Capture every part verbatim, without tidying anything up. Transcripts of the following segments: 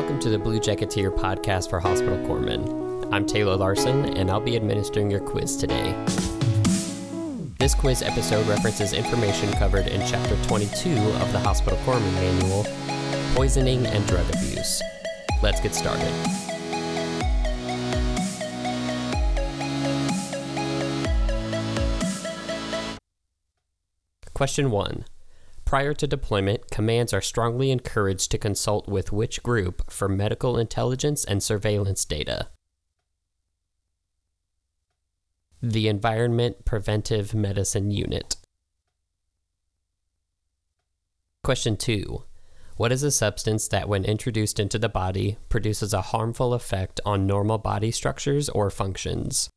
Welcome to the Blue Jacketeer podcast for Hospital Corpsman. I'm Taylor Larson, and I'll be administering your quiz today. This quiz episode references information covered in Chapter twenty-two of the Hospital Corpsman Manual, Poisoning and Drug Abuse. Let's get started. Question one. Prior to deployment, commands are strongly encouraged to consult with which group for medical intelligence and surveillance data? The Environment Preventive Medicine Unit. Question two. What is a substance that, when introduced into the body, produces a harmful effect on normal body structures or functions?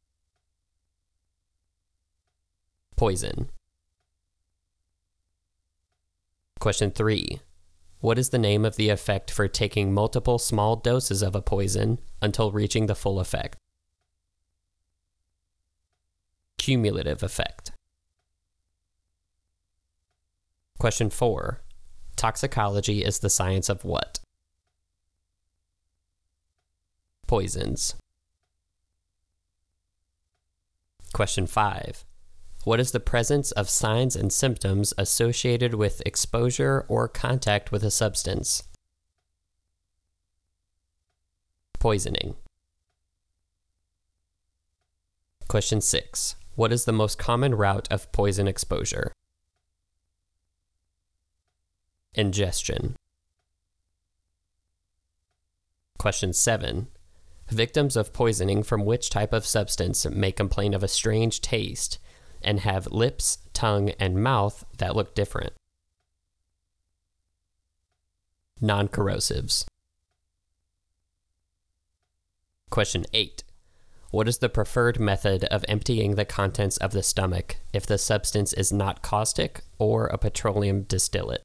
Poison. Question three. What is the name of the effect for taking multiple small doses of a poison until reaching the full effect? Cumulative effect. Question four. Toxicology is the science of what? Poisons. Question five. What is the presence of signs and symptoms associated with exposure or contact with a substance? Poisoning. Question six. What is the most common route of poison exposure? Ingestion. Question seven. Victims of poisoning from which type of substance may complain of a strange taste and have lips, tongue, and mouth that look different? Non-corrosives. Question eight. What is the preferred method of emptying the contents of the stomach if the substance is not caustic or a petroleum distillate?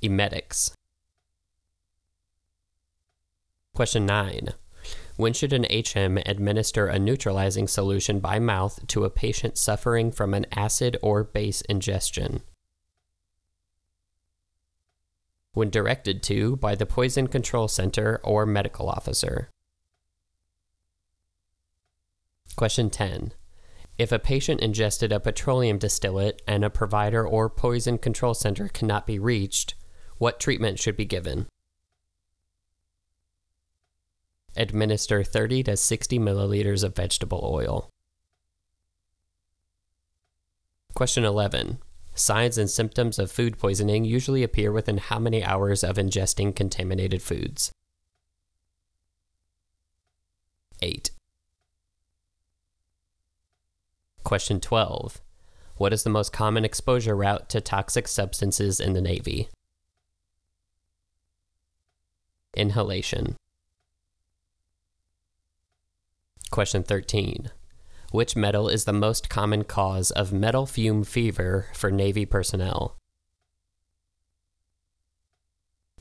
Emetics. Question nine. When should an H M administer a neutralizing solution by mouth to a patient suffering from an acid or base ingestion? When directed to by the Poison Control Center or medical officer. Question ten. If a patient ingested a petroleum distillate and a provider or Poison Control Center cannot be reached, what treatment should be given? Administer thirty to sixty milliliters of vegetable oil. Question eleven. Signs and symptoms of food poisoning usually appear within how many hours of ingesting contaminated foods? eight. Question twelve. What is the most common exposure route to toxic substances in the Navy? Inhalation. Question thirteen. Which metal is the most common cause of metal fume fever for Navy personnel?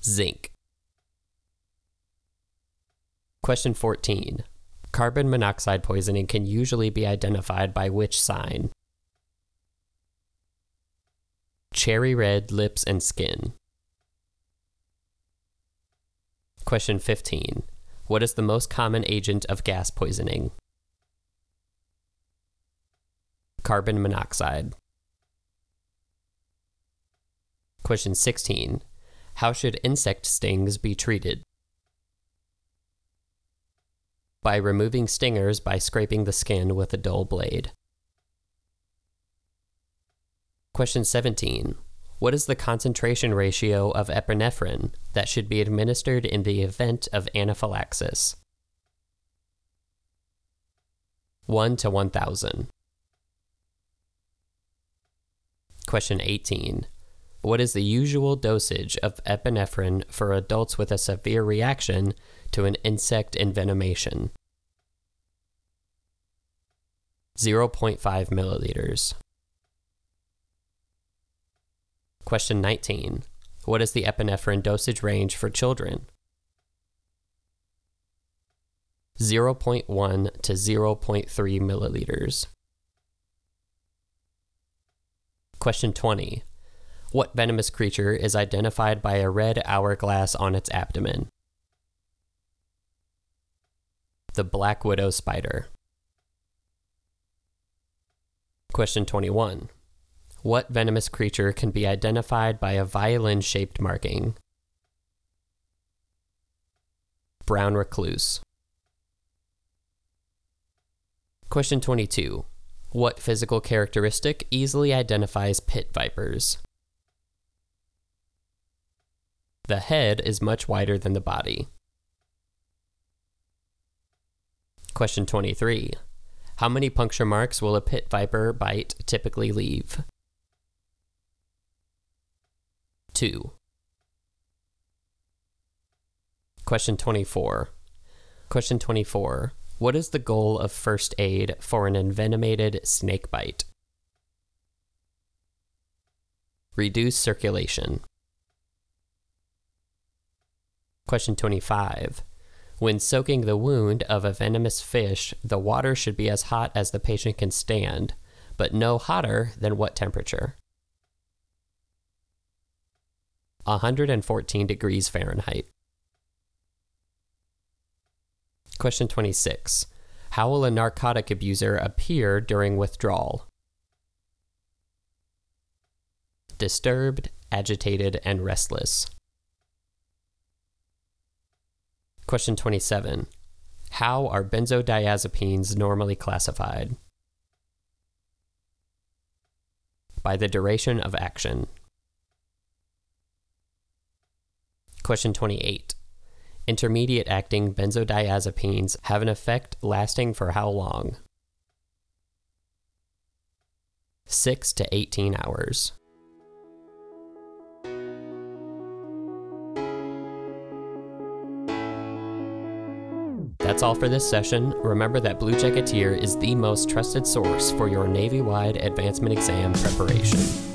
Zinc. Question fourteen. Carbon monoxide poisoning can usually be identified by which sign? Cherry red lips and skin. Question fifteen. What is the most common agent of gas poisoning? Carbon monoxide. Question sixteen. How should insect stings be treated? By removing stingers by scraping the skin with a dull blade. Question seventeen. What is the concentration ratio of epinephrine that should be administered in the event of anaphylaxis? one to one thousand. Question eighteen. What is the usual dosage of epinephrine for adults with a severe reaction to an insect envenomation? zero point five milliliters. Question nineteen. What is the epinephrine dosage range for children? zero point one to zero point three milliliters. Question twenty. What venomous creature is identified by a red hourglass on its abdomen? The black widow spider. Question twenty-one. What venomous creature can be identified by a violin-shaped marking? Brown recluse. Question twenty-two. What physical characteristic easily identifies pit vipers? The head is much wider than the body. Question twenty-three. How many puncture marks will a pit viper bite typically leave? Two. Question twenty-four. Question twenty-four. What is the goal of first aid for an envenomated snake bite? Reduce circulation. Question twenty-five. When soaking the wound of a venomous fish, the water should be as hot as the patient can stand, but no hotter than what temperature? one hundred fourteen degrees Fahrenheit. Question twenty-six. How will a narcotic abuser appear during withdrawal? Disturbed, agitated, and restless. Question twenty-seven. How are benzodiazepines normally classified? By the duration of action. Question twenty-eight. Intermediate-acting benzodiazepines have an effect lasting for how long? six to eighteen hours. That's all for this session. Remember that Blue Jacketeer is the most trusted source for your Navy-wide advancement exam preparation.